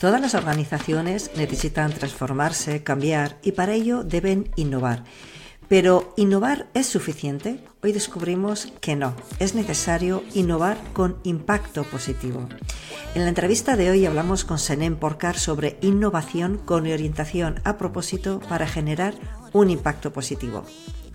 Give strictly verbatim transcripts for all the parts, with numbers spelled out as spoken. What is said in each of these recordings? Todas las organizaciones necesitan transformarse, cambiar y para ello deben innovar. Pero ¿innovar es suficiente? Hoy descubrimos que no, es necesario innovar con impacto positivo. En la entrevista de hoy hablamos con Senén Porcar sobre innovación con orientación a propósito para generar un impacto positivo.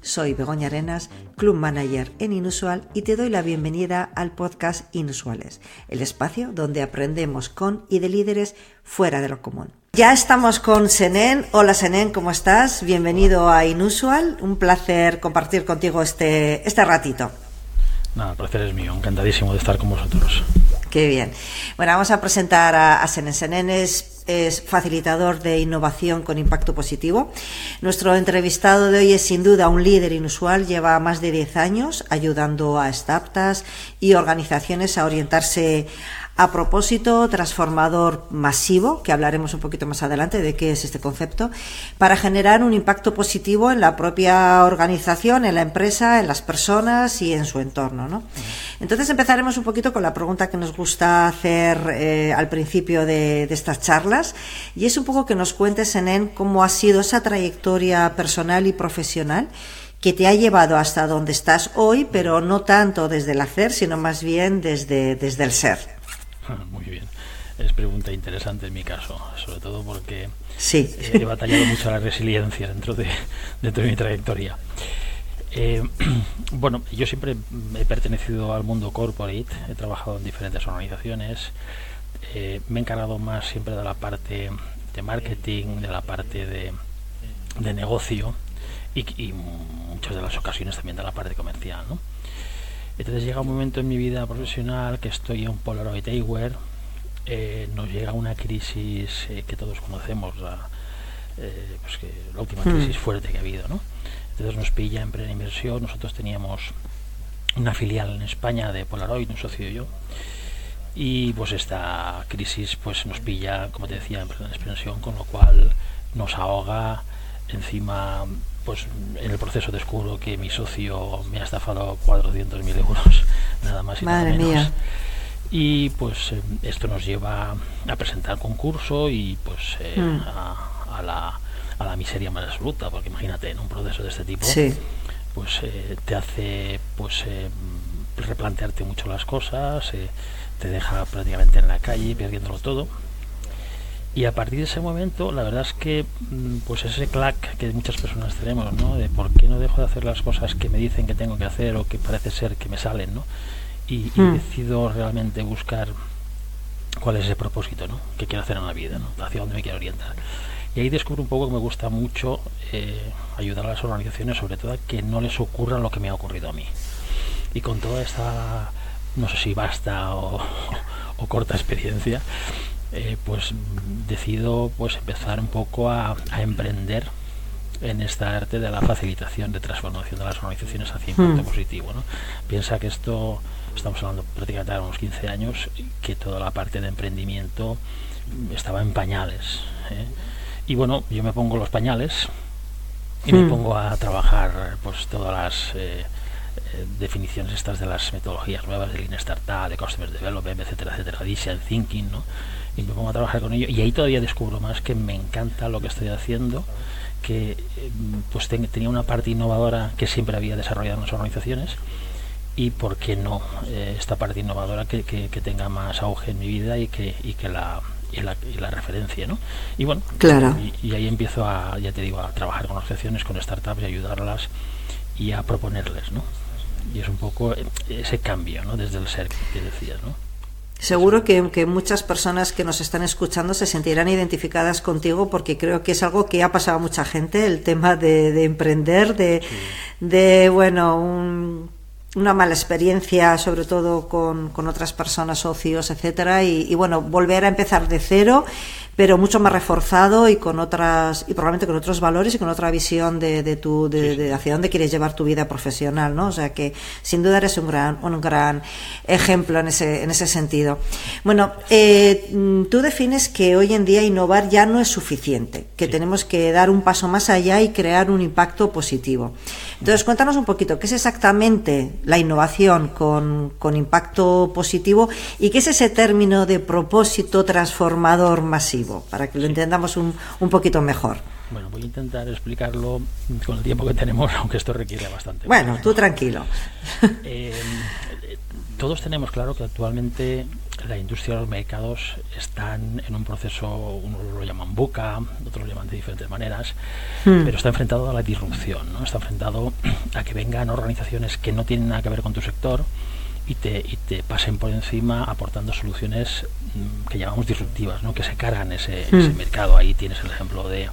Soy Begoña Arenas, Club Manager en Inusual y te doy la bienvenida al podcast Inusuales, el espacio donde aprendemos con y de líderes fuera de lo común. Ya estamos con Senén. Hola Senén, ¿cómo estás? Bienvenido a Inusual. Un placer compartir contigo este, este ratito. Nada, el placer es mío. Encantadísimo de estar con vosotros. Qué bien. Bueno, vamos a presentar a, a Senén. Senén es, es facilitador de innovación con impacto positivo. Nuestro entrevistado de hoy es sin duda un líder inusual. Lleva más de diez años ayudando a startups y organizaciones a orientarse a propósito, transformador masivo, que hablaremos un poquito más adelante de qué es este concepto, para generar un impacto positivo en la propia organización, en la empresa, en las personas y en su entorno, ¿no? Entonces empezaremos un poquito con la pregunta que nos gusta hacer eh, al principio de, de estas charlas, y es un poco que nos cuentes, Senén, cómo ha sido esa trayectoria personal y profesional que te ha llevado hasta donde estás hoy, pero no tanto desde el hacer, sino más bien desde, desde el ser. Muy bien, es pregunta interesante en mi caso, sobre todo porque sí. he batallado mucho la resiliencia dentro de, dentro de mi trayectoria. Eh, bueno, yo siempre he pertenecido al mundo corporate, he trabajado en diferentes organizaciones, eh, me he encargado más siempre de la parte de marketing, de la parte de, de negocio y, y muchas de las ocasiones también de la parte comercial, ¿no? Entonces llega un momento en mi vida profesional que estoy en Polaroid Airwear, eh, nos llega una crisis eh, que todos conocemos, la, eh, pues que, la última crisis fuerte que ha habido, ¿no? Entonces nos pilla en plena inversión. Nosotros teníamos una filial en España de Polaroid, un socio y yo, y pues esta crisis pues nos pilla, como te decía, en plena expansión, con lo cual nos ahoga. Encima, pues en el proceso descubro que mi socio me ha estafado cuatrocientos mil euros, nada más y Madre nada menos. Mía. Y pues eh, esto nos lleva a presentar concurso y pues eh, mm. a, a, la, a la miseria más absoluta, porque imagínate, en un proceso de este tipo, sí. pues eh, te hace pues eh, replantearte mucho las cosas, eh, te deja prácticamente en la calle perdiéndolo todo. Y a partir de ese momento, la verdad es que pues ese clac que muchas personas tenemos, ¿no? De por qué no dejo de hacer las cosas que me dicen que tengo que hacer o que parece ser que me salen, ¿no? Y, y mm. decido realmente buscar cuál es ese propósito, ¿no? Que quiero hacer en la vida, ¿no? Hacia dónde me quiero orientar. Y ahí descubro un poco que me gusta mucho eh, ayudar a las organizaciones, sobre todo a que no les ocurra lo que me ha ocurrido a mí. Y con toda esta, no sé si vasta o, o corta experiencia, Eh, pues decido pues empezar un poco a, a emprender en esta arte de la facilitación de transformación de las organizaciones hacia impacto mm. positivo, ¿no? Piensa que esto, estamos hablando prácticamente de unos quince años, que toda la parte de emprendimiento estaba en pañales, ¿eh? Y bueno, yo me pongo los pañales y mm. me pongo a trabajar pues todas las eh, Eh, definiciones estas de las metodologías nuevas de Lean Startup, de Customer Development, etcétera, etcétera, Design Thinking, ¿no? Y me pongo a trabajar con ello y ahí todavía descubro más que me encanta lo que estoy haciendo, que eh, pues ten, tenía una parte innovadora que siempre había desarrollado en las organizaciones y por qué no eh, esta parte innovadora que, que, que tenga más auge en mi vida y que, y que la, y la, y la referencia, ¿no? Y bueno, claro. y, y ahí empiezo a, ya te digo, a trabajar con organizaciones, con startups y ayudarlas y a proponerles, ¿no? Y es un poco ese cambio, ¿no? Desde el ser que decías, ¿no? Seguro que, que muchas personas que nos están escuchando se sentirán identificadas contigo porque creo que es algo que ha pasado a mucha gente, el tema de, de emprender, de, sí. de bueno, un, una mala experiencia, sobre todo con, con otras personas, socios, etcétera, y, y bueno, volver a empezar de cero, pero mucho más reforzado y con otras y probablemente con otros valores y con otra visión de, de tu de, de hacia dónde quieres llevar tu vida profesional, ¿no? O sea que sin duda eres un gran un gran ejemplo en ese en ese sentido. Bueno, eh, tú defines que hoy en día innovar ya no es suficiente, que sí. tenemos que dar un paso más allá y crear un impacto positivo. Entonces, cuéntanos un poquito qué es exactamente la innovación con, con impacto positivo. ¿Y qué es ese término de propósito transformador masivo? Para que lo entendamos un, un poquito mejor. Bueno, voy a intentar explicarlo con el tiempo que tenemos, aunque esto requiere bastante. Bueno, bueno. Tú tranquilo. Eh, todos tenemos claro que actualmente la industria y los mercados están en un proceso, unos lo llaman buca, otros lo llaman de diferentes maneras, mm. pero está enfrentado a la disrupción, ¿no? Está enfrentado a que vengan organizaciones que no tienen nada que ver con tu sector y te, y te pasen por encima aportando soluciones que llamamos disruptivas, ¿no? Que se cargan ese, mm. ese mercado. Ahí tienes el ejemplo de...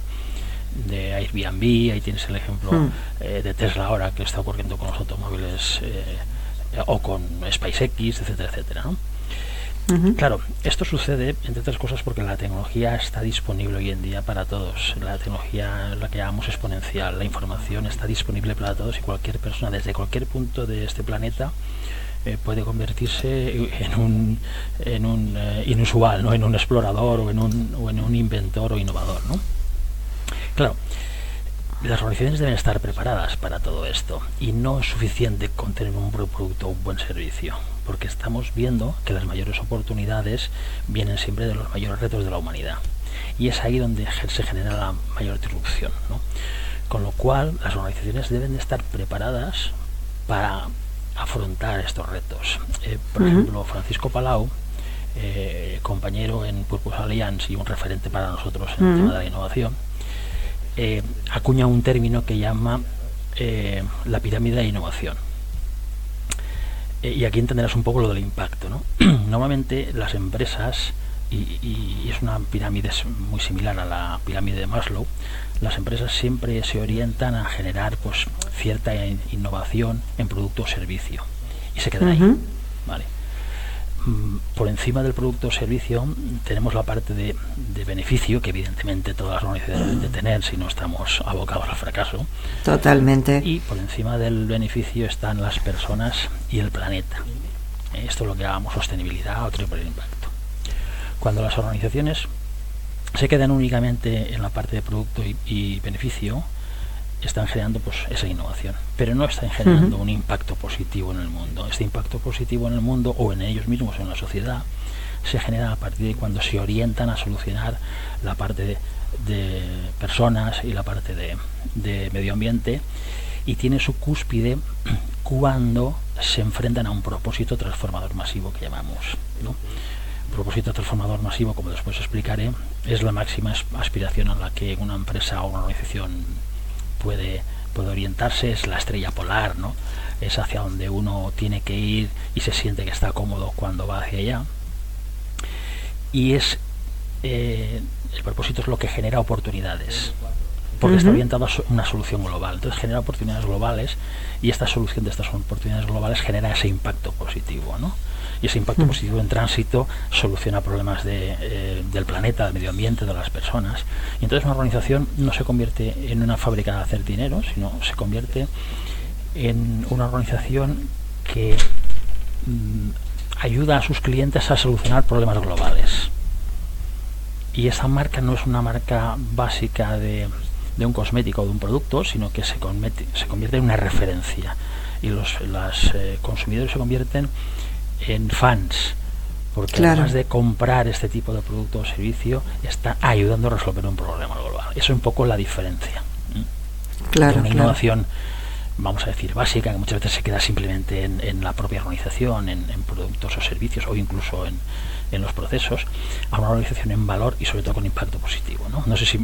de Airbnb, ahí tienes el ejemplo mm. eh, de Tesla ahora que está ocurriendo con los automóviles eh, o con SpaceX, etcétera, etcétera, ¿no? Uh-huh. Claro, esto sucede entre otras cosas porque la tecnología está disponible hoy en día para todos. La tecnología, la que llamamos exponencial, la información está disponible para todos y cualquier persona desde cualquier punto de este planeta eh, puede convertirse en un en un eh, inusual, ¿no? En un explorador o en un o en un inventor o innovador, ¿no? Claro, las organizaciones deben estar preparadas para todo esto y no es suficiente con tener un buen producto o un buen servicio, porque estamos viendo que las mayores oportunidades vienen siempre de los mayores retos de la humanidad y es ahí donde se genera la mayor disrupción, ¿no? Con lo cual, las organizaciones deben de estar preparadas para afrontar estos retos. Eh, por uh-huh. ejemplo, Francisco Palau, eh, compañero en Purpose Alliance y un referente para nosotros en uh-huh. el tema de la innovación, Eh, acuña un término que llama eh, la pirámide de innovación. Eh, y aquí entenderás un poco lo del impacto, ¿no? Normalmente las empresas, y, y es una pirámide muy similar a la pirámide de Maslow, las empresas siempre se orientan a generar pues cierta in- innovación en producto o servicio. Y se quedan uh-huh. ahí, ¿vale? Por encima del producto o servicio tenemos la parte de, de beneficio que evidentemente todas las organizaciones deben de tener, si no estamos abocados al fracaso. Totalmente. Y por encima del beneficio están las personas y el planeta. Esto es lo que llamamos sostenibilidad o triple impacto. Cuando las organizaciones se quedan únicamente en la parte de producto y, y beneficio, están generando pues esa innovación, pero no están generando uh-huh. un impacto positivo en el mundo. Este impacto positivo en el mundo o en ellos mismos, en la sociedad, se genera a partir de cuando se orientan a solucionar la parte de, de personas y la parte de, de medio ambiente, y tiene su cúspide cuando se enfrentan a un propósito transformador masivo que llamamos, ¿no? Propósito transformador masivo, como después explicaré, es la máxima aspiración a la que una empresa o una organización Puede, puede orientarse, es la estrella polar, ¿no? Es hacia donde uno tiene que ir y se siente que está cómodo cuando va hacia allá. Y es eh, el propósito es lo que genera oportunidades, porque uh-huh. está orientado a una solución global. Entonces genera oportunidades globales y esta solución de estas oportunidades globales genera ese impacto positivo, ¿no? Y ese impacto uh-huh. positivo en tránsito soluciona problemas de, eh, del planeta, del medio ambiente, de las personas. Y entonces una organización no se convierte en una fábrica de hacer dinero, sino se convierte en una organización que mm, ayuda a sus clientes a solucionar problemas globales. Y esa marca no es una marca básica de, de un cosmético o de un producto, sino que se, convierte, se convierte en una referencia. Y los las, eh, consumidores se convierten en fans, porque claro, además de comprar este tipo de producto o servicio, está ayudando a resolver un problema global. Eso es un poco la diferencia. Claro, de una innovación, claro, vamos a decir, básica, que muchas veces se queda simplemente en, en la propia organización, en, en productos o servicios, o incluso en, en los procesos, a una organización en valor y sobre todo con impacto positivo, ¿no? No sé si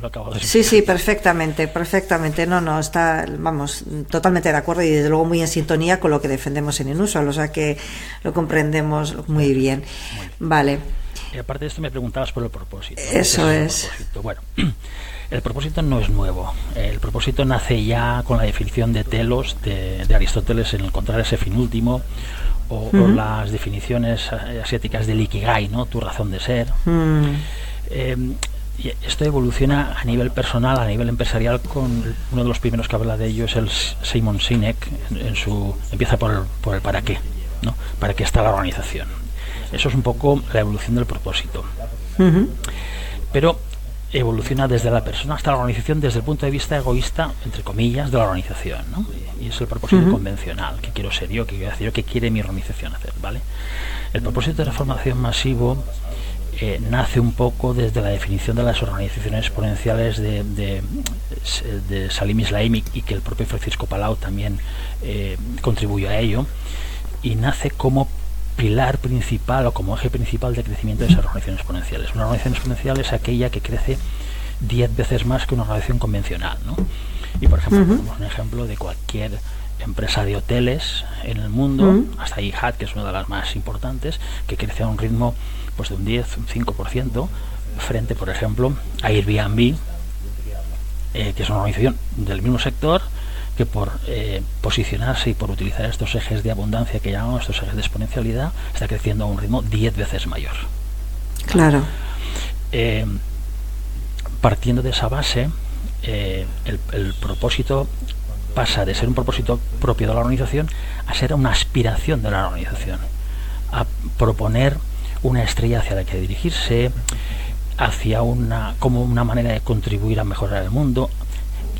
lo acabo de decir. Sí, sí, perfectamente, perfectamente. No, no, está, vamos, totalmente de acuerdo y desde luego muy en sintonía con lo que defendemos en Inusual, o sea que lo comprendemos muy bien. Muy bien. Vale. Y aparte de esto me preguntabas por el propósito. Eso es. El propósito. Bueno, el propósito no es nuevo. El propósito nace ya con la definición de Telos, de, de Aristóteles, en encontrar ese fin último, o, uh-huh. o las definiciones asiáticas del Ikigai, ¿no? Tu razón de ser. Uh-huh. Eh, esto evoluciona a nivel personal, a nivel empresarial, con uno de los primeros que habla de ello es el Simon Sinek, en, en su empieza por el, por el para qué, ¿no? Para qué está la organización. Eso es un poco la evolución del propósito. Uh-huh. Pero evoluciona desde la persona hasta la organización desde el punto de vista egoísta, entre comillas, de la organización, ¿no? Y es el propósito uh-huh. convencional, que quiero ser yo, que quiero hacer yo, que quiere mi organización hacer, ¿vale? El propósito de transformación masivo eh, nace un poco desde la definición de las organizaciones exponenciales de, de, de Salim Ismail, y que el propio Francisco Palau también eh, contribuyó a ello, y nace como pilar principal o como eje principal de crecimiento de esas organizaciones exponenciales. Una organización exponencial es aquella que crece diez veces más que una organización convencional, ¿no? Y por ejemplo, uh-huh. tenemos un ejemplo de cualquier empresa de hoteles en el mundo, uh-huh. hasta Hyatt, que es una de las más importantes, que crece a un ritmo pues de un diez, un cinco por ciento, frente, por ejemplo, a Airbnb, eh, que es una organización del mismo sector, que por eh, posicionarse y por utilizar estos ejes de abundancia que llamamos, estos ejes de exponencialidad, está creciendo a un ritmo diez veces mayor. Claro. Eh, partiendo de esa base, eh, el, el propósito pasa de ser un propósito propio de la organización a ser una aspiración de la organización, a proponer una estrella hacia la que dirigirse, hacia una, como una manera de contribuir a mejorar el mundo.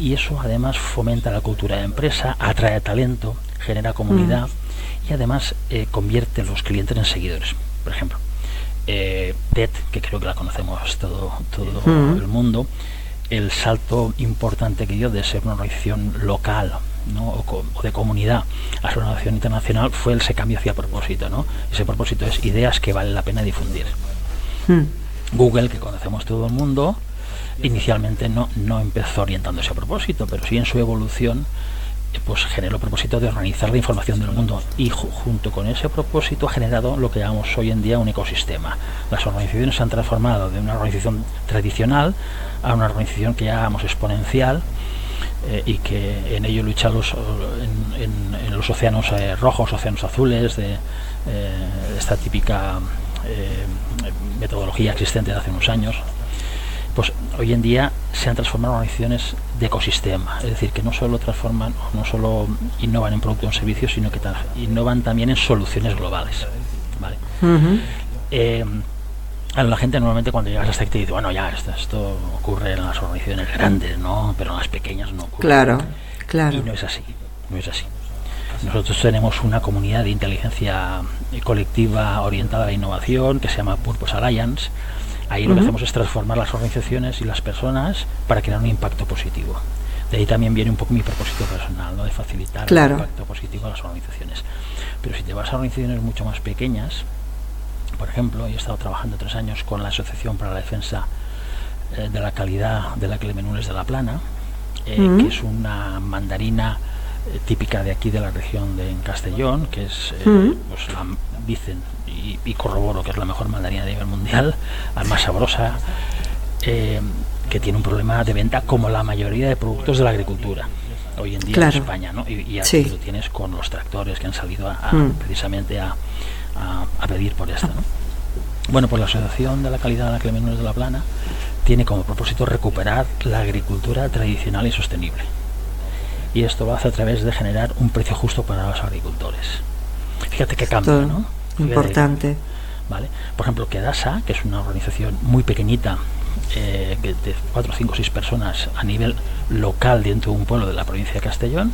Y eso además fomenta la cultura de empresa, atrae talento, genera comunidad mm. y además eh, convierte a los clientes en seguidores. Por ejemplo, eh, TED, que creo que la conocemos todo, todo mm. el mundo, el salto importante que dio de ser una organización local, ¿no? o, co- o de comunidad a ser una organización internacional fue ese cambio hacia propósito, ¿no? Ese propósito es ideas que vale la pena difundir. Mm. Google, que conocemos todo el mundo, inicialmente no, no empezó orientándose a propósito, pero sí en su evolución pues generó el propósito de organizar la información del mundo, y ju- junto con ese propósito ha generado lo que llamamos hoy en día un ecosistema. Las organizaciones se han transformado de una organización tradicional a una organización que llamamos exponencial, eh, y que en ello lucha los, en, en, en los océanos eh, rojos, océanos azules, de eh, esta típica eh, metodología existente de hace unos años. Pues hoy en día se han transformado en organizaciones de ecosistema, es decir, que no solo transforman, no solo innovan en productos o servicios, sino que tra- innovan también en soluciones globales, ¿vale? Uh-huh. Eh, a la gente normalmente cuando llegas hasta aquí te dice, bueno, ya, esto, esto ocurre en las organizaciones grandes, ¿no? Pero en las pequeñas no ocurre. Claro, claro. Y no es así, no es así. Nosotros tenemos una comunidad de inteligencia colectiva orientada a la innovación que se llama Purpose Alliance. Ahí lo que uh-huh. hacemos es transformar las organizaciones y las personas para crear un impacto positivo. De ahí también viene un poco mi propósito personal, ¿no? De facilitar claro. el impacto positivo a las organizaciones. Pero si te vas a organizaciones mucho más pequeñas, por ejemplo, yo he estado trabajando tres años con la Asociación para la Defensa eh, de la Calidad de la Clementinas de La Plana, eh, uh-huh. que es una mandarina eh, típica de aquí de la región de en Castellón, que es, eh, uh-huh. pues la, dicen, Y, y corroboro que es la mejor mandarina de nivel mundial, la más sabrosa, eh, que tiene un problema de venta como la mayoría de productos de la agricultura hoy en día claro. en España, ¿no? Y, y aquí sí. lo tienes con los tractores que han salido a, a, mm. precisamente a, a, a pedir por esto, ¿no? Bueno, pues la Asociación de la Calidad de la Clementinas de La Plana tiene como propósito recuperar la agricultura tradicional y sostenible, y esto lo hace a través de generar un precio justo para los agricultores. Fíjate qué cambio, ¿no? Importante. Vale. Por ejemplo, Kerasa, que es una organización muy pequeñita, eh, de cuatro, cinco, seis personas a nivel local dentro de un pueblo de la provincia de Castellón.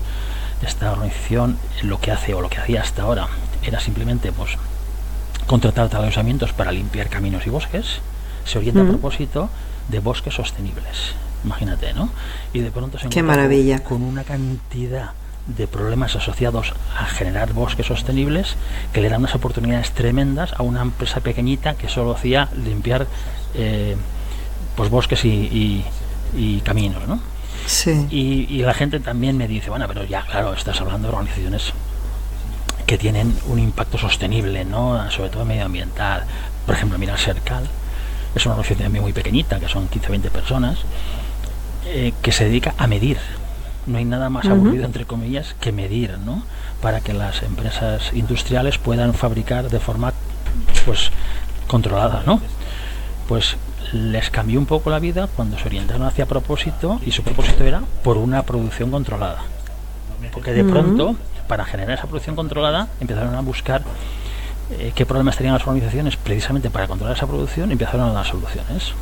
Esta organización lo que hace, o lo que hacía hasta ahora, era simplemente pues contratar trabajadores para limpiar caminos y bosques. Se orienta mm. a propósito de bosques sostenibles. Imagínate, ¿no? Y de pronto se encuentra con una cantidad de problemas asociados a generar bosques sostenibles que le dan unas oportunidades tremendas a una empresa pequeñita que solo hacía limpiar eh, pues bosques y, y, y caminos, ¿no? Sí. Y, y la gente también me dice, bueno, pero ya, claro, estás hablando de organizaciones que tienen un impacto sostenible, ¿no? Sobre todo medioambiental. Por ejemplo, Mirasercal es una organización también muy pequeñita, que son quince o veinte personas, eh, que se dedica a medir. No hay nada más aburrido, uh-huh. entre comillas, que medir, ¿no? Para que las empresas industriales puedan fabricar de forma, pues, controlada, ¿no? Pues les cambió un poco la vida cuando se orientaron hacia propósito, y su propósito era por una producción controlada. Porque de uh-huh. pronto, para generar esa producción controlada, empezaron a buscar eh, qué problemas tenían las organizaciones, precisamente para controlar esa producción, y empezaron a dar soluciones.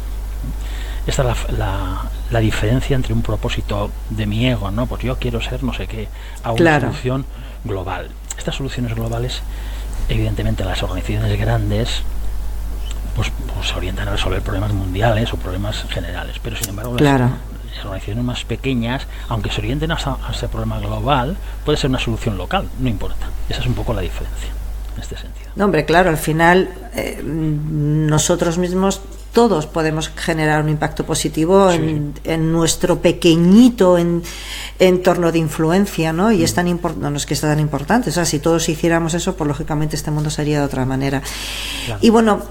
Esta es la, la, la diferencia entre un propósito de mi ego, ¿no? Pues yo quiero ser no sé qué, a una claro. solución global. Estas soluciones globales, evidentemente, las organizaciones grandes pues, pues se orientan a resolver problemas mundiales o problemas generales, pero sin embargo las, claro. las organizaciones más pequeñas, aunque se orienten a ese problema global, puede ser una solución local, no importa. Esa es un poco la diferencia en este sentido. No, hombre, claro, al final eh, nosotros mismos todos podemos generar un impacto positivo sí. en, en nuestro pequeñito en, entorno de influencia, ¿no? Y mm. es tan importante, no es que sea tan importante, o sea, si todos hiciéramos eso, pues lógicamente este mundo sería de otra manera. Claro. Y bueno,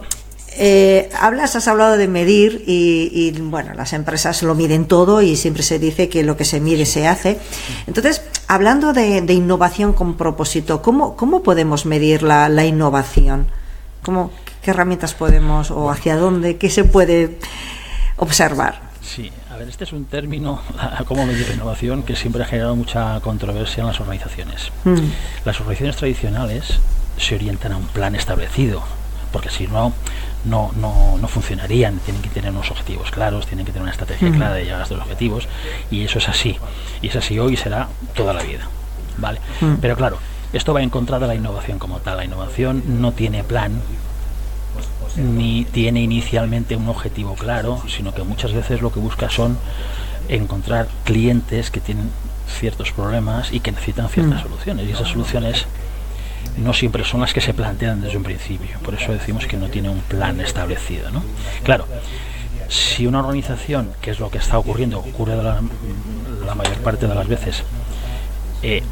eh, hablas, has hablado de medir y, y bueno, las empresas lo miden todo y siempre se dice que lo que se mide se hace. Entonces, hablando de, de innovación con propósito, ¿cómo, cómo podemos medir la, la innovación? ¿Cómo, ¿Qué herramientas podemos o hacia dónde? ¿Qué se puede observar? Sí, a ver, este es un término, cómo medir la innovación, que siempre ha generado mucha controversia en las organizaciones. Mm. Las organizaciones tradicionales se orientan a un plan establecido, porque si no, no, no, no funcionarían. Tienen que tener unos objetivos claros, tienen que tener una estrategia mm. clara de llegar a estos objetivos, y eso es así. Y es así hoy y será toda la vida, ¿vale? Mm. Pero claro, esto va en contra de la innovación como tal. La innovación no tiene plan, ni tiene inicialmente un objetivo claro, sino que muchas veces lo que busca son encontrar clientes que tienen ciertos problemas y que necesitan ciertas mm. soluciones, y esas soluciones no siempre son las que se plantean desde un principio. Por eso decimos que no tiene un plan establecido, ¿no? Claro, si una organización, que es lo que está ocurriendo, ocurre la, la mayor parte de las veces, Eh,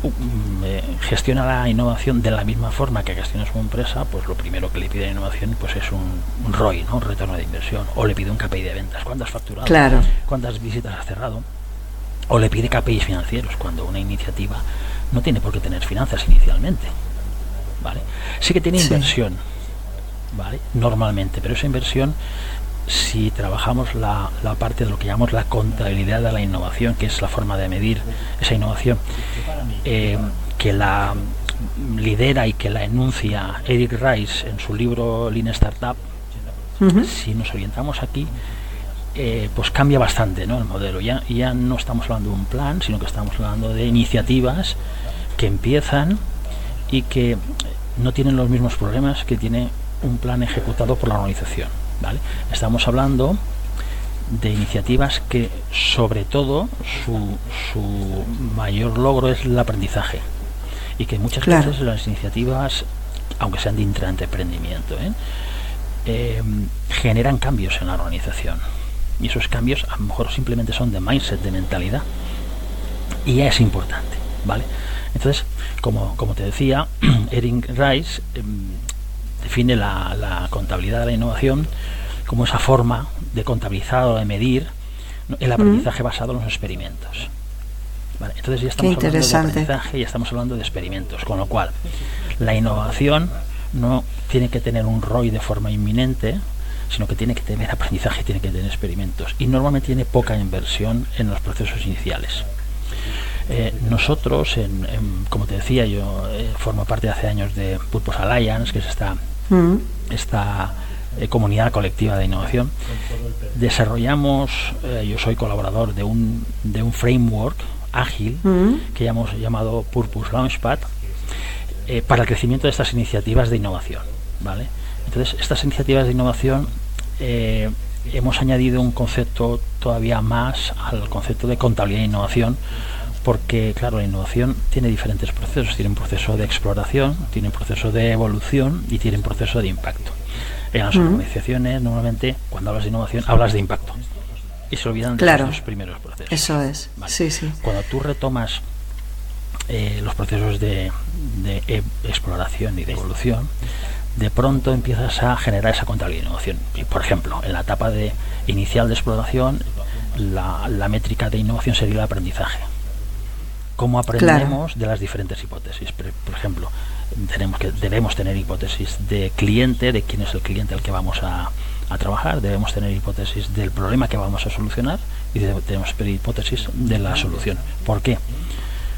eh, gestiona la innovación de la misma forma que gestiona su empresa, pues lo primero que le pide a la innovación pues es un, un R O I, ¿no? Un retorno de inversión, o le pide un K P I de ventas, cuántas has facturado, claro. cuántas visitas has cerrado, o le pide K P Is financieros, cuando una iniciativa no tiene por qué tener finanzas inicialmente, ¿vale? Sí que tiene inversión, sí. ¿vale? Normalmente, pero esa inversión, si trabajamos la, la parte de lo que llamamos la contabilidad de la innovación, que es la forma de medir esa innovación, eh, que la lidera y que la enuncia Eric Ries en su libro Lean Startup, uh-huh. si nos orientamos aquí, eh, pues cambia bastante, ¿no? El modelo. Ya, ya no estamos hablando de un plan, sino que estamos hablando de iniciativas que empiezan y que no tienen los mismos problemas que tiene un plan ejecutado por la organización. ¿Vale? Estamos hablando de iniciativas que, sobre todo, su, su mayor logro es el aprendizaje, y que muchas claro. veces las iniciativas, aunque sean de intraemprendimiento, ¿eh? Eh, generan cambios en la organización, y esos cambios a lo mejor simplemente son de mindset, de mentalidad, y ya es importante, ¿vale? Entonces, como, como te decía, Eric Ries eh, define la, la contabilidad de la innovación como esa forma de contabilizar o de medir el aprendizaje mm. basado en los experimentos. Vale, entonces ya estamos hablando de aprendizaje, ya estamos hablando de experimentos, con lo cual la innovación no tiene que tener un R O I de forma inminente, sino que tiene que tener aprendizaje, tiene que tener experimentos, y normalmente tiene poca inversión en los procesos iniciales. Eh, nosotros, en, en, como te decía, yo eh, formo parte de hace años de Purpose Alliance, que es esta, mm. esta eh, comunidad colectiva de innovación. Desarrollamos, eh, yo soy colaborador de un, de un framework ágil mm. que hemos llamado Purpose Launchpad eh, para el crecimiento de estas iniciativas de innovación, ¿vale? Entonces, estas iniciativas de innovación eh, hemos añadido un concepto todavía más al concepto de contabilidad e innovación, porque claro, la innovación tiene diferentes procesos, tiene un proceso de exploración, tiene un proceso de evolución y tiene un proceso de impacto. En las uh-huh. organizaciones, normalmente, cuando hablas de innovación, hablas de impacto, y se olvidan claro. de los primeros procesos. Eso es, vale. sí, sí. Cuando tú retomas eh, los procesos de, de e- exploración y de evolución, de pronto empiezas a generar esa contabilidad de innovación. Y, por ejemplo, en la etapa de inicial de exploración, la, la métrica de innovación sería el aprendizaje. Cómo aprendemos claro. de las diferentes hipótesis. Por, por ejemplo, tenemos que debemos tener hipótesis de cliente, de quién es el cliente al que vamos a, a trabajar, debemos tener hipótesis del problema que vamos a solucionar, y de, tenemos hipótesis de la solución. ¿Por qué?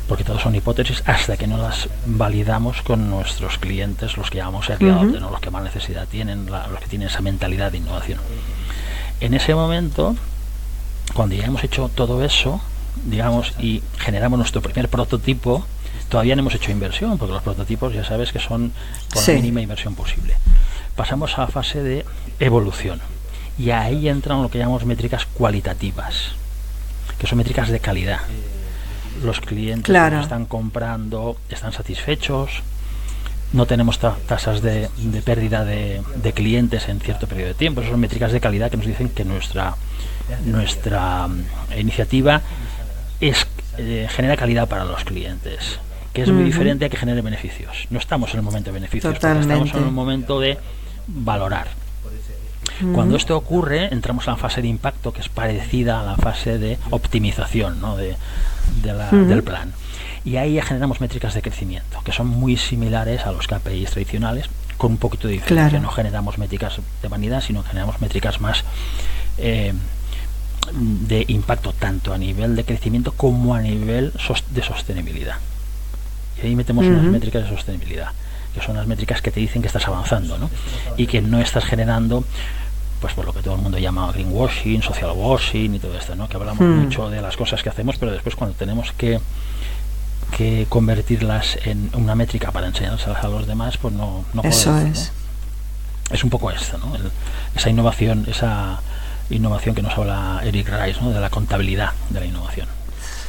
Porque todos son hipótesis hasta que no las validamos con nuestros clientes, los que llamamos el uh-huh. los que más necesidad tienen, la, los que tienen esa mentalidad de innovación. en ese momento, cuando ya hemos hecho todo eso, digamos, y generamos nuestro primer prototipo, todavía no hemos hecho inversión, porque los prototipos ya sabes que son con sí. la mínima inversión posible. Pasamos a la fase de evolución, y ahí entran lo que llamamos métricas cualitativas, que son métricas de calidad. Los clientes claro. que están comprando están satisfechos, no tenemos ta tasas de, de pérdida de, de clientes en cierto periodo de tiempo. Esas son métricas de calidad que nos dicen que nuestra nuestra iniciativa es eh, genera calidad para los clientes, que es uh-huh. muy diferente a que genere beneficios. No estamos en el momento de beneficios, estamos en un momento de valorar. Uh-huh. Cuando esto ocurre, entramos a la fase de impacto, que es parecida a la fase de optimización, ¿no? de, de la, uh-huh. del plan. Y ahí ya generamos métricas de crecimiento, que son muy similares a los K P Is tradicionales, con un poquito de diferencia. Claro. No generamos métricas de vanidad, sino que generamos métricas más eh, de impacto, tanto a nivel de crecimiento como a nivel de sostenibilidad. Y ahí metemos uh-huh. unas métricas de sostenibilidad, que son las métricas que te dicen que estás avanzando, ¿no? Y que no estás generando pues por lo que todo el mundo llama greenwashing, social washing y todo esto, ¿no? Que hablamos uh-huh. mucho de las cosas que hacemos, pero después cuando tenemos que que convertirlas en una métrica para enseñárselas a los demás, pues no, no podemos. Eso es. ¿No? Es un poco esto, ¿no? El, esa innovación, esa innovación que nos habla Eric Ries, ¿no? De la contabilidad de la innovación.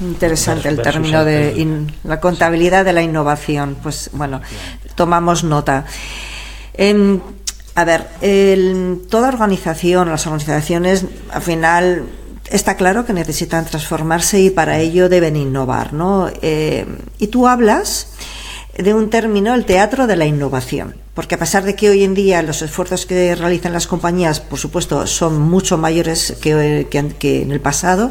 Interesante el término de in, la contabilidad de la innovación. Pues bueno, tomamos nota. Eh, a ver, el, toda organización, las organizaciones, al final está claro que necesitan transformarse y para ello deben innovar, ¿no? Eh, y tú hablas de un término, el teatro de la innovación, porque a pesar de que hoy en día los esfuerzos que realizan las compañías, por supuesto, son mucho mayores que, que, que en el pasado,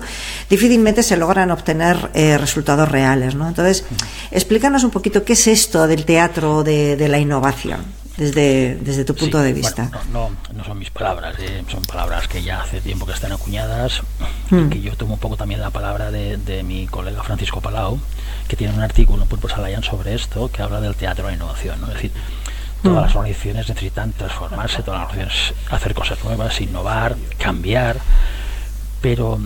difícilmente se logran obtener eh, resultados reales, ¿no? Entonces, explícanos un poquito qué es esto del teatro de, de la innovación. Desde, desde tu punto sí, de vista. Bueno, no, no, no son mis palabras, eh, son palabras que ya hace tiempo que están acuñadas, mm. que yo tomo un poco también la palabra de, de mi colega Francisco Palau, que tiene un artículo en Purpose Alliance sobre esto, que habla del teatro de la innovación, ¿no? Es decir, todas mm. las organizaciones necesitan transformarse, todas las organizaciones hacer cosas nuevas, innovar, cambiar, pero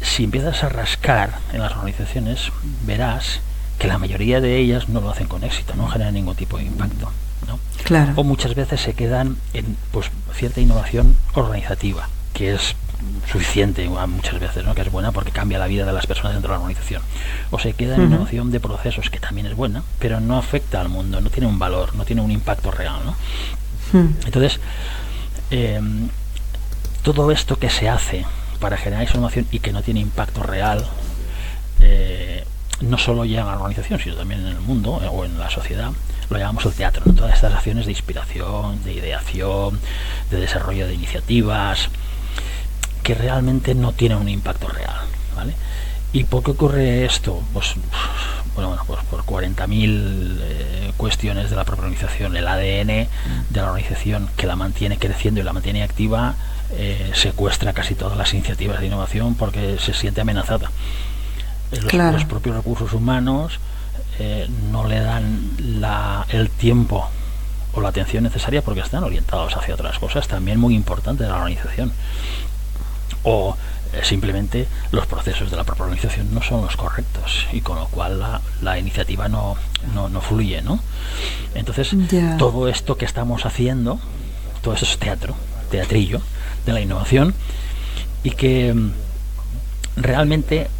si empiezas a rascar en las organizaciones, verás que la mayoría de ellas no lo hacen con éxito, no generan ningún tipo de impacto, ¿no? Claro. O muchas veces se quedan en pues cierta innovación organizativa, que es suficiente muchas veces, ¿no? Que es buena porque cambia la vida de las personas dentro de la organización. O se queda en uh-huh. innovación de procesos, que también es buena, pero no afecta al mundo, no tiene un valor, no tiene un impacto real, ¿no? Uh-huh. Entonces, eh, todo esto que se hace para generar innovación y que no tiene impacto real, eh, no solo ya en la organización, sino también en el mundo eh, o en la sociedad, lo llamamos el teatro, ¿no? Todas estas acciones de inspiración, de ideación, de desarrollo de iniciativas, que realmente no tienen un impacto real, ¿vale? ¿Y por qué ocurre esto? Pues, bueno, bueno pues por cuarenta mil eh, cuestiones de la propia organización. El A D N de la organización, que la mantiene creciendo y la mantiene activa, eh, secuestra casi todas las iniciativas de innovación porque se siente amenazada. Los, claro. los propios recursos humanos Eh, no le dan la, el tiempo o la atención necesaria porque están orientados hacia otras cosas también muy importantes de la organización, o eh, simplemente los procesos de la propia organización no son los correctos y con lo cual la, la iniciativa no, no, no fluye, ¿no? Entonces yeah. todo esto que estamos haciendo, todo eso es teatro, teatrillo de la innovación, y que realmente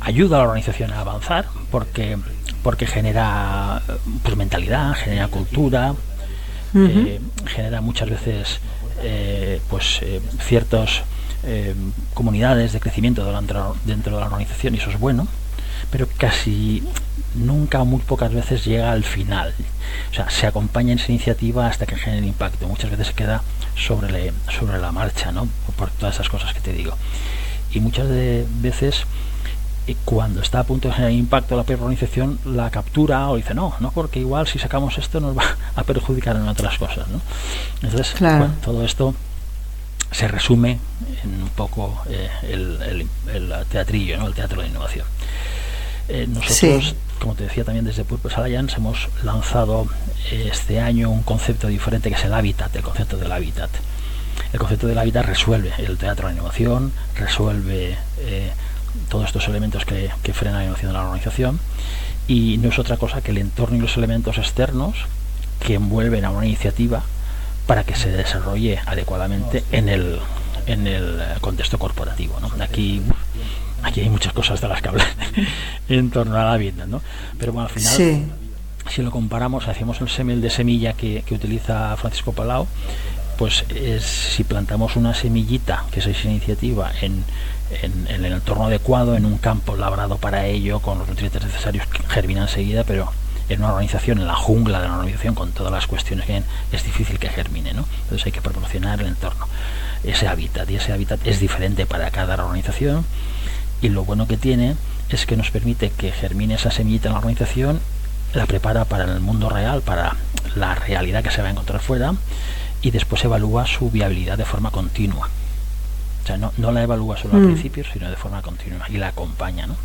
ayuda a la organización a avanzar porque porque genera pues mentalidad, genera cultura, uh-huh. eh, genera muchas veces eh, pues eh, ciertas eh, comunidades de crecimiento dentro, dentro de la organización, y eso es bueno, pero casi nunca o muy pocas veces llega al final. O sea, se acompaña en esa iniciativa hasta que genere impacto. Muchas veces se queda sobre, le, sobre la marcha, ¿no? Por todas esas cosas que te digo. Y muchas de veces, y cuando está a punto de generar impacto, la organización la captura o dice no, no, porque igual si sacamos esto nos va a perjudicar en otras cosas, ¿no? Entonces, claro. bueno, todo esto se resume en un poco eh, el, el, el teatrillo, ¿no? El teatro de la innovación. Eh, nosotros, sí. como te decía también desde Purpose Alliance, hemos lanzado eh, este año un concepto diferente que es el hábitat, el concepto del hábitat. el concepto de la vida resuelve el teatro de la innovación, resuelve eh, todos estos elementos que, que frenan la innovación de la organización, y no es otra cosa que el entorno y los elementos externos que envuelven a una iniciativa para que se desarrolle adecuadamente en el, en el contexto corporativo, ¿no? Aquí, aquí hay muchas cosas de las que hablar en torno a la vida, ¿no? Pero bueno, al final, sí. Si lo comparamos, hacemos el símil de semilla que, que utiliza Francisco Palau, pues es, si plantamos una semillita, que es esa iniciativa, en, en, en el entorno adecuado, en un campo labrado para ello, con los nutrientes necesarios, que germina enseguida, pero en una organización, en la jungla de la organización, con todas las cuestiones que hay, es difícil que germine, ¿no? Entonces hay que proporcionar el entorno, ese hábitat, y ese hábitat es diferente para cada organización, y lo bueno que tiene es que nos permite que germine esa semillita en la organización, la prepara para el mundo real, para la realidad que se va a encontrar fuera, y después evalúa su viabilidad de forma continua. O sea, no, no la evalúa solo mm. al principio, sino de forma continua, y la acompaña, ¿no?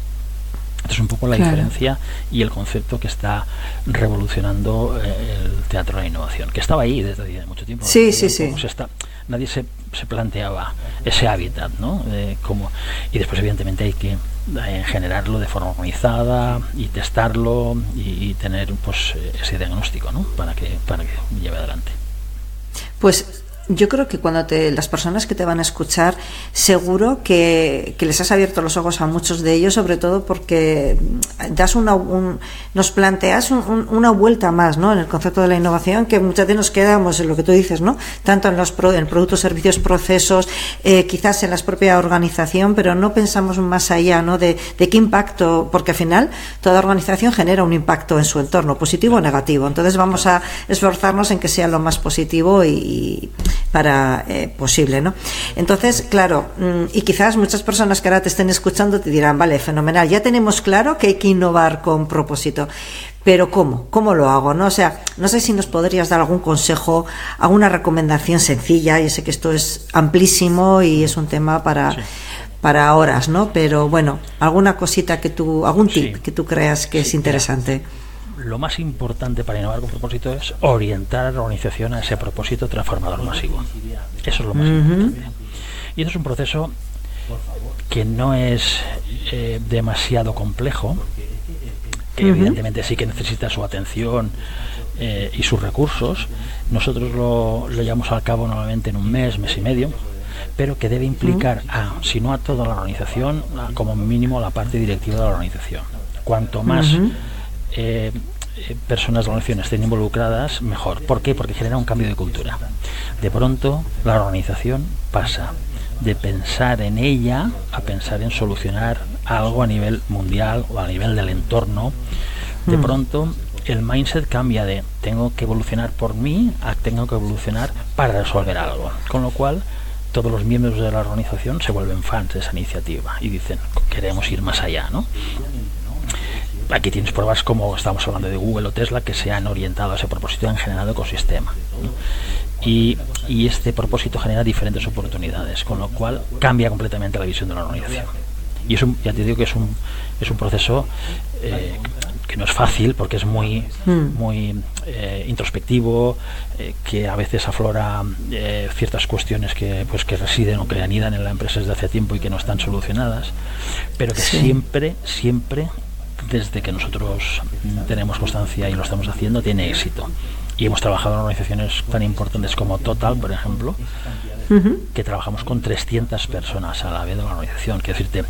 Esto es un poco la claro. diferencia y el concepto que está revolucionando el teatro de la innovación, que estaba ahí desde hace mucho tiempo. Sí, sí, sí. Se está, nadie se, se planteaba ese hábitat, ¿no? Eh, como, y después, evidentemente, hay que eh, generarlo de forma organizada y testarlo y, y tener pues ese diagnóstico, ¿no? Para que, para que lleve adelante. Pues yo creo que cuando te, las personas que te van a escuchar, seguro que, que les has abierto los ojos a muchos de ellos, sobre todo porque das una, un, nos planteas un, un, una vuelta más, ¿no? En el concepto de la innovación, que muchas veces nos quedamos en lo que tú dices, ¿no? Tanto en los pro, en productos, servicios, procesos, eh, quizás en la propia organización, pero no pensamos más allá, ¿no? De, de qué impacto, porque al final toda organización genera un impacto en su entorno, positivo o negativo. Entonces vamos a esforzarnos en que sea lo más positivo y, y para eh, posible, ¿no? Entonces, claro, y quizás muchas personas que ahora te estén escuchando te dirán, vale, fenomenal, ya tenemos claro que hay que innovar con propósito, pero ¿cómo? ¿Cómo lo hago? ¿No? O sea, no sé si nos podrías dar algún consejo, alguna recomendación sencilla. Yo sé que esto es amplísimo y es un tema para, sí. para horas, ¿no? Pero bueno, alguna cosita que tú, algún tip sí. que tú creas que sí, es interesante. Claro. Lo más importante para innovar con propósito es orientar a la organización a ese propósito transformador masivo. Eso es lo más uh-huh. importante. Y esto es un proceso que no es eh, demasiado complejo, que uh-huh. evidentemente sí que necesita su atención eh, y sus recursos. Nosotros lo, lo llevamos al cabo normalmente en un mes, mes y medio, pero que debe implicar, uh-huh. a, si no a toda la organización, a, como mínimo la parte directiva de la organización. Cuanto más... Uh-huh. Eh, eh, personas de la organización estén involucradas, mejor. ¿Por qué? Porque genera un cambio de cultura. De pronto, la organización pasa de pensar en ella a pensar en solucionar algo a nivel mundial o a nivel del entorno. De mm. pronto, el mindset cambia de tengo que evolucionar por mí a tengo que evolucionar para resolver algo. Con lo cual, todos los miembros de la organización se vuelven fans de esa iniciativa y dicen, queremos ir más allá, ¿no? Aquí tienes pruebas como estamos hablando de Google o Tesla que se han orientado a ese propósito y han generado ecosistema, ¿no? Y, y este propósito genera diferentes oportunidades, con lo cual cambia completamente la visión de la organización. Y es un, ya te digo que es un, es un proceso eh, que no es fácil porque es muy, muy eh, introspectivo, eh, que a veces aflora eh, ciertas cuestiones que, pues, que residen o que anidan en la empresa desde hace tiempo y que no están solucionadas, pero que sí. siempre, siempre... desde que nosotros tenemos constancia y lo estamos haciendo, tiene éxito. Y hemos trabajado en organizaciones tan importantes como Total, por ejemplo, uh-huh. que trabajamos con trescientas personas a la vez de la organización. Quiero decirte,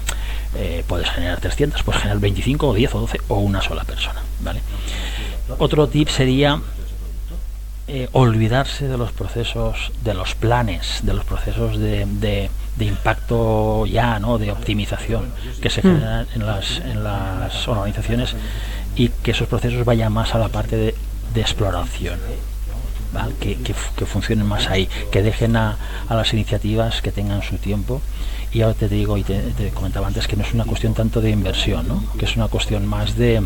eh, puedes generar trescientas, puedes generar veinticinco, o diez, o doce, o una sola persona, ¿vale? Otro tip sería eh, olvidarse de los procesos, de los planes, de los procesos de... de de impacto ya, ¿no? De optimización que se generan en las, en las organizaciones, y que esos procesos vayan más a la parte de, de exploración, ¿vale? Que, que, que funcionen más ahí, que dejen a, a las iniciativas que tengan su tiempo. Y ahora te digo, y te, te comentaba antes, que no es una cuestión tanto de inversión, ¿no? Que es una cuestión más de,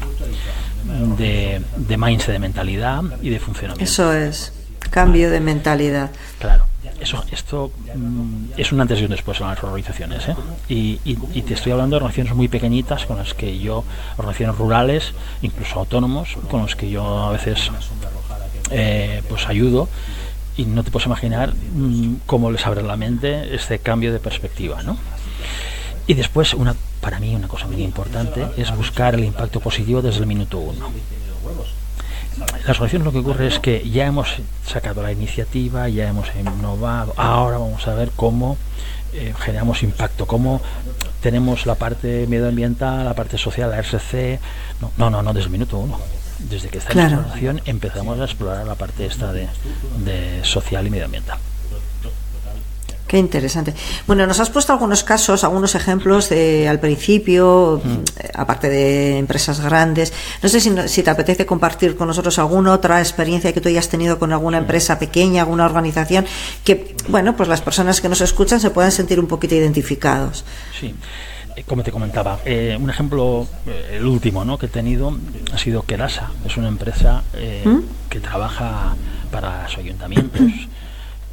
de, de mindset, de mentalidad y de funcionamiento. Eso es, cambio de mentalidad. Claro. Eso, esto mm, es un antes y un después en las organizaciones, ¿eh? Y, y, y te estoy hablando de organizaciones muy pequeñitas con las que yo, organizaciones rurales, incluso autónomos, con los que yo a veces eh, pues ayudo, y no te puedes imaginar mmm, cómo les abre la mente este cambio de perspectiva, ¿no? Y después, una, para mí una cosa muy importante es buscar el impacto positivo desde el minuto uno. En la asociación lo que ocurre es que ya hemos sacado la iniciativa, ya hemos innovado, ahora vamos a ver cómo eh, generamos impacto, cómo tenemos la parte medioambiental, la parte social, la R S C, no, no, no, no desde el minuto uno. Desde que está en claro. la asociación empezamos a explorar la parte esta de, de social y medioambiental. Qué interesante. Bueno, nos has puesto algunos casos, algunos ejemplos de, al principio, mm. aparte de empresas grandes. No sé si, si te apetece compartir con nosotros alguna otra experiencia que tú hayas tenido con alguna empresa pequeña, alguna organización, que, bueno, pues las personas que nos escuchan se puedan sentir un poquito identificados. Sí. Como te comentaba, eh, un ejemplo, eh, el último, ¿no?, que he tenido ha sido Kerasa. Es una empresa eh, ¿Mm? que trabaja para los ayuntamientos,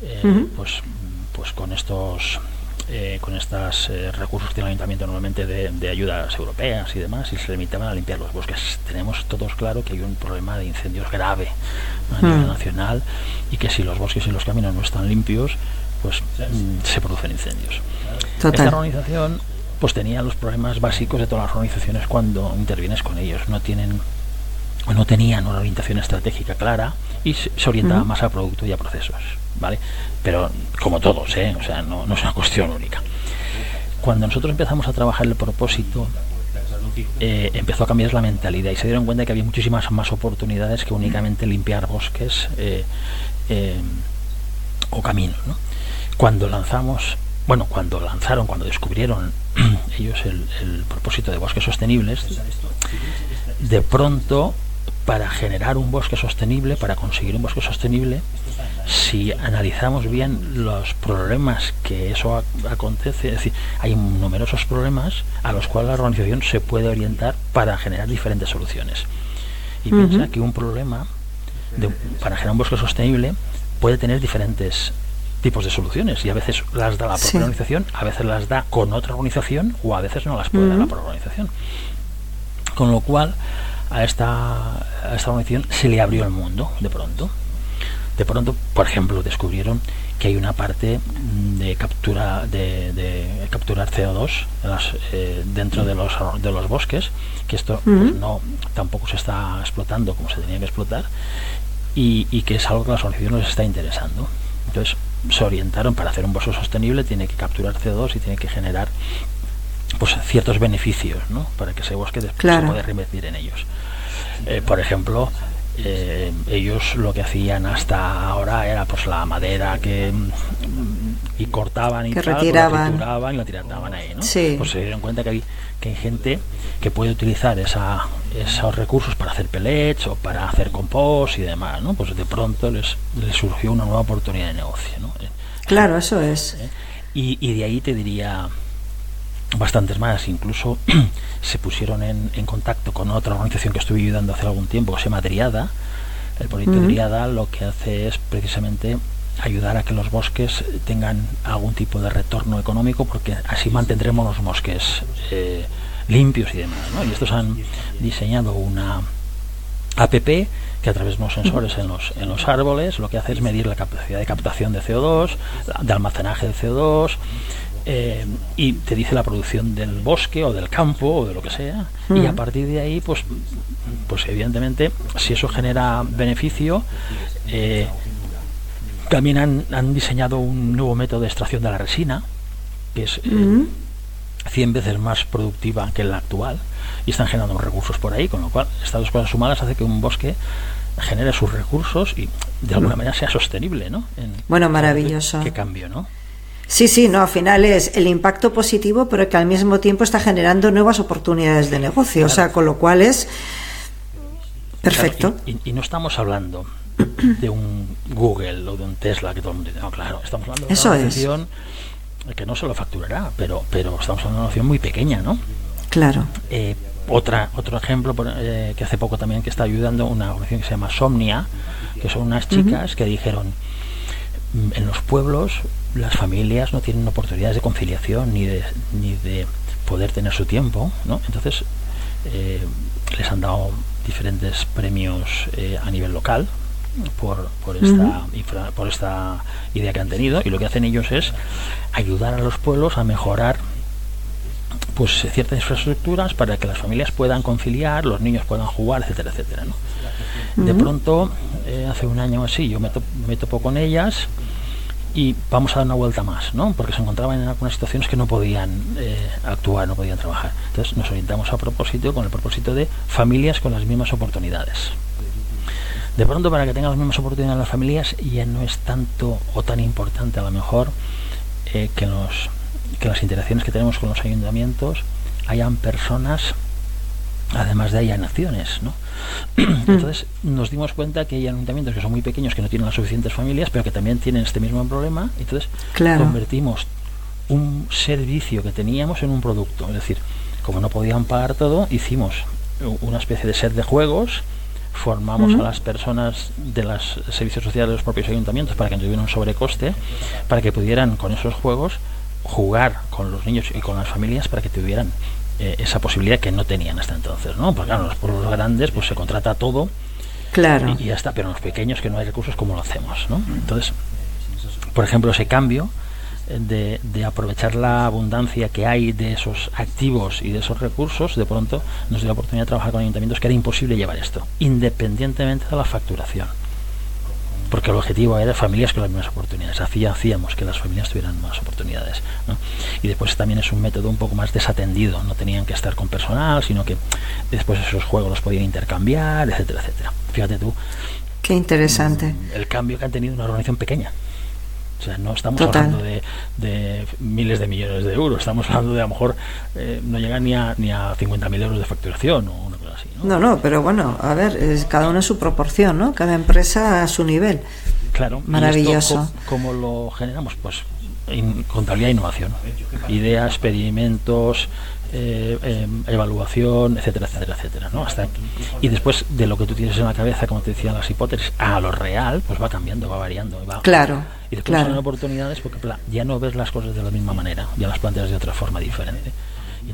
eh, ¿Mm-hmm? pues, pues con estos, eh, con estos eh, recursos que tiene el ayuntamiento normalmente de, de ayudas europeas y demás, y se limitaban a limpiar los bosques. Tenemos todos claro que hay un problema de incendios grave a nivel ¿Mm? nacional y que si los bosques y los caminos no están limpios, pues mm, se producen incendios. Total. Esta organización pues tenía los problemas básicos de todas las organizaciones cuando intervienes con ellos. No tienen o no tenían una orientación estratégica clara y se, se orientaba uh-huh. más a producto y a procesos, ¿vale? Pero como todos, ¿eh? O sea, no, no es una cuestión única. Cuando nosotros empezamos a trabajar el propósito, eh, empezó a cambiar la mentalidad y se dieron cuenta de que había muchísimas más oportunidades que únicamente limpiar bosques eh, eh, o caminos, ¿no? Cuando lanzamos... Bueno, cuando lanzaron, cuando descubrieron ellos el, el propósito de bosques sostenibles, de pronto, para generar un bosque sostenible, para conseguir un bosque sostenible, si analizamos bien los problemas que eso a, acontece, es decir, hay numerosos problemas a los cuales la organización se puede orientar para generar diferentes soluciones. Y uh-huh. piensa que un problema, de, para generar un bosque sostenible, puede tener diferentes tipos de soluciones, y a veces las da la propia sí. organización, a veces las da con otra organización, o a veces no las puede uh-huh. dar la propia organización. Con lo cual, a esta, a esta organización se le abrió el mundo de pronto. De pronto, por ejemplo, descubrieron que hay una parte de captura de, de capturar C O dos en las, eh, dentro de los de los bosques, que esto uh-huh. pues no tampoco se está explotando como se tenía que explotar, y, y que es algo que a las organizaciones les está interesando. Entonces, se orientaron para hacer un bosque sostenible, tiene que capturar C O dos y tiene que generar pues ciertos beneficios, ¿no?, para que ese bosque después claro. se pueda reinvertir en ellos. Eh, por ejemplo, eh, ellos lo que hacían hasta ahora era pues la madera que y cortaban y que tal, retiraban. La trituraban y la tiraban ahí, ¿no? Sí. Pues se dieron cuenta que hay, que hay gente que puede utilizar esa, esos recursos para hacer pellets o para hacer compost y demás, ¿no? Pues de pronto les, les surgió una nueva oportunidad de negocio, ¿no? Claro, eso es. ¿Eh? Y, y de ahí te diría bastantes más. Incluso se pusieron en, en contacto con otra organización que estuve ayudando hace algún tiempo, que se llama Driada. El proyecto uh-huh. Driada lo que hace es precisamente ayudar a que los bosques tengan algún tipo de retorno económico, porque así mantendremos los bosques eh, limpios y demás, ¿no? Y estos han diseñado una app que a través de unos sensores en los en los árboles lo que hace es medir la capacidad de captación de C O dos, de almacenaje de C O dos, eh, y te dice la producción del bosque o del campo o de lo que sea, uh-huh. y a partir de ahí pues pues evidentemente si eso genera beneficio, eh, también han, han diseñado un nuevo método de extracción de la resina, que es uh-huh. eh, cien veces más productiva que la actual, y están generando recursos por ahí, con lo cual estas dos cosas sumadas hace que un bosque genere sus recursos y de alguna uh-huh. manera sea sostenible, ¿no? En, bueno, maravilloso. Qué cambio, ¿no? Sí, sí, no, al final es el impacto positivo, pero que al mismo tiempo está generando nuevas oportunidades de negocio, claro. o sea, con lo cual es perfecto. Claro, y, y, y no estamos hablando de un Google o de un Tesla que todo el mundo dice, no, claro, estamos hablando de una opción que no se lo facturará, pero pero estamos hablando de una opción muy pequeña, ¿no? Claro. Eh, otra otro ejemplo eh, que hace poco también que está ayudando una organización que se llama Somnia, que son unas chicas uh-huh. que dijeron, en los pueblos las familias no tienen oportunidades de conciliación ni de ni de poder tener su tiempo, ¿no? Entonces eh, les han dado diferentes premios eh, a nivel local por, por, esta, uh-huh. infra, por esta idea que han tenido, y lo que hacen ellos es ayudar a los pueblos a mejorar pues ciertas infraestructuras para que las familias puedan conciliar, los niños puedan jugar, etcétera, etcétera, ¿no? Uh-huh. De pronto, eh, hace un año o así, yo me, to- me topo con ellas y vamos a dar una vuelta más, ¿no? Porque se encontraban en algunas situaciones que no podían eh, actuar, no podían trabajar. Entonces nos orientamos a propósito, con el propósito de familias con las mismas oportunidades. De pronto, para que tengan las mismas oportunidades las familias, ya no es tanto o tan importante a lo mejor eh, que los... que las interacciones que tenemos con los ayuntamientos hayan personas, además de hayan acciones, ¿no? Entonces nos dimos cuenta que hay ayuntamientos que son muy pequeños, que no tienen las suficientes familias, pero que también tienen este mismo problema. Entonces claro. convertimos un servicio que teníamos en un producto. Es decir, como no podían pagar todo, hicimos una especie de set de juegos, formamos uh-huh. a las personas de los servicios sociales de los propios ayuntamientos para que no tuvieran un sobrecoste, para que pudieran con esos juegos jugar con los niños y con las familias, para que tuvieran eh, esa posibilidad que no tenían hasta entonces, ¿no? Porque claro, los pueblos grandes pues se contrata todo, claro, y, y ya está, pero en los pequeños que no hay recursos, ¿cómo lo hacemos, no? Entonces, por ejemplo, ese cambio de, de aprovechar la abundancia que hay de esos activos y de esos recursos, de pronto nos dio la oportunidad de trabajar con ayuntamientos que era imposible llevar esto, independientemente de la facturación. Porque el objetivo era familias con las mismas oportunidades. Hacía, hacíamos que las familias tuvieran más oportunidades, ¿no? Y después también es un método un poco más desatendido. No tenían que estar con personal, sino que después esos juegos los podían intercambiar, etcétera, etcétera. Fíjate tú. Qué interesante. El cambio que han tenido una organización pequeña. O sea, no estamos Total. hablando de, de miles de millones de euros. Estamos hablando de, a lo mejor, eh, no llegan ni a, ni a cincuenta mil euros de facturación o una cosa así, ¿no? No, no, pero bueno, a ver, es, cada uno a su proporción, ¿no? Cada empresa a su nivel. Claro. Maravilloso. ¿Cómo lo generamos? Pues in, contabilidad e innovación. Ideas, experimentos, eh, eh, evaluación, etcétera, etcétera, etcétera, ¿no? Hasta aquí. Y después de lo que tú tienes en la cabeza, como te decían las hipótesis, a lo real, pues va cambiando, va variando. Va, claro. Y después claro. son oportunidades porque ya no ves las cosas de la misma manera, ya las planteas de otra forma diferente.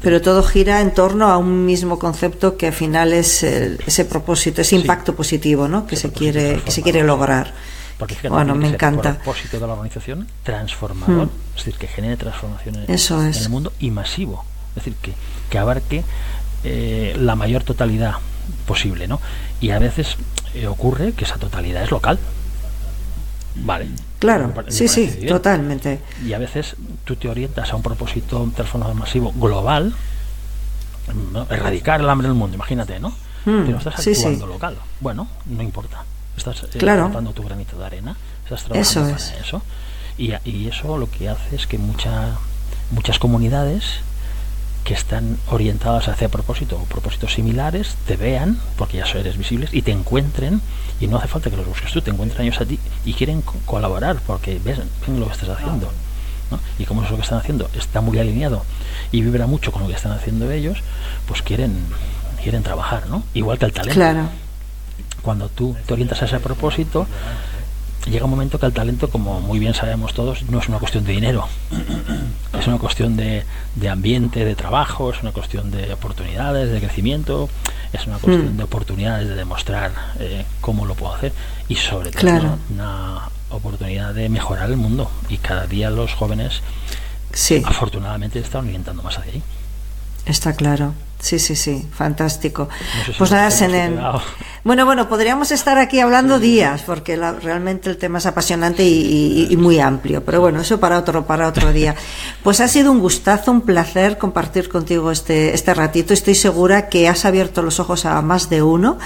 Pero todo gira en torno a un mismo concepto que al final es el, ese propósito, ese impacto sí. positivo, ¿no? Que se, se quiere que se quiere lograr. Porque es que bueno, me encanta. El propósito de la organización transformador, mm. es decir, que genere transformación en, Eso es. en el mundo y masivo, es decir, que, que abarque eh, la mayor totalidad posible, ¿no? Y a veces eh, ocurre que esa totalidad es local. Vale. Claro, me, sí, me sí, bien. totalmente. Y a veces tú te orientas a un propósito, un teléfono masivo global, ¿no? Erradicar el hambre del mundo, imagínate, ¿no? Mm, Pero estás actuando sí, sí. local. Bueno, no importa. Estás eh, claro. aportando tu granito de arena, estás trabajando eso para es. eso. Y, y eso lo que hace es que mucha, muchas comunidades que están orientadas hacia propósito o propósitos similares te vean, porque ya eres visibles, y te encuentren, y no hace falta que los busques tú, te encuentran ellos a ti y quieren co- colaborar porque ves, ven lo que estás haciendo, ¿no? Y como es lo que están haciendo está muy alineado y vibra mucho con lo que están haciendo ellos, pues quieren quieren trabajar, ¿no? Igual que el talento. Claro. Cuando tú te orientas a ese propósito, llega un momento que el talento, como muy bien sabemos todos, no es una cuestión de dinero, es una cuestión de, de ambiente, de trabajo, es una cuestión de oportunidades, de crecimiento, es una cuestión mm. de oportunidades de demostrar eh, cómo lo puedo hacer y sobre todo claro. una, una oportunidad de mejorar el mundo, y cada día los jóvenes sí. afortunadamente están orientando más hacia ahí. Está claro. Sí, sí, sí, fantástico. No sé si pues nada, Senén. Bueno, bueno, podríamos estar aquí hablando días, porque la, realmente el tema es apasionante y, y, y muy amplio. Pero bueno, eso para otro, para otro día. Pues ha sido un gustazo, un placer compartir contigo este, este ratito. Estoy segura que has abierto los ojos a más de uno,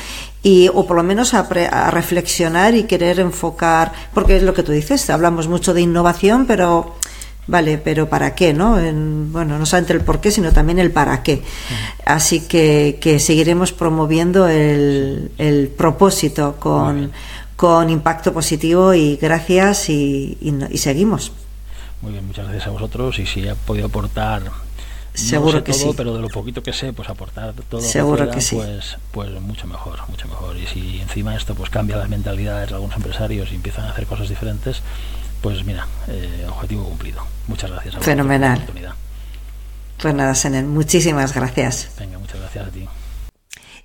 y o por lo menos a, pre, a reflexionar y querer enfocar, porque es lo que tú dices. Hablamos mucho de innovación, pero vale, pero ¿para qué, no? En, bueno, no solamente el por qué, sino también el para qué. Así que, que seguiremos promoviendo el, el propósito con, con impacto positivo, y gracias y, y, y seguimos. Muy bien, muchas gracias a vosotros, y si he podido aportar, seguro no sé que todo, sí. pero de lo poquito que sé, pues aportar todo, seguro que, fuera, que sí. pues, pues mucho mejor, mucho mejor. Y si encima esto pues cambia las mentalidades de algunos empresarios y empiezan a hacer cosas diferentes, pues mira, eh, objetivo cumplido. Muchas gracias a Fenomenal. Por la oportunidad. Pues nada, Senén, muchísimas gracias. Venga, muchas gracias a ti.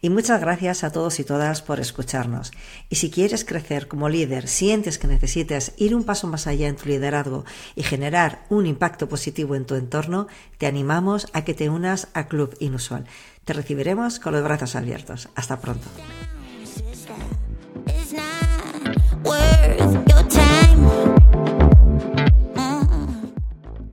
Y muchas gracias a todos y todas por escucharnos. Y si quieres crecer como líder, sientes que necesitas ir un paso más allá en tu liderazgo y generar un impacto positivo en tu entorno, te animamos a que te unas a Club Inusual. Te recibiremos con los brazos abiertos. Hasta pronto.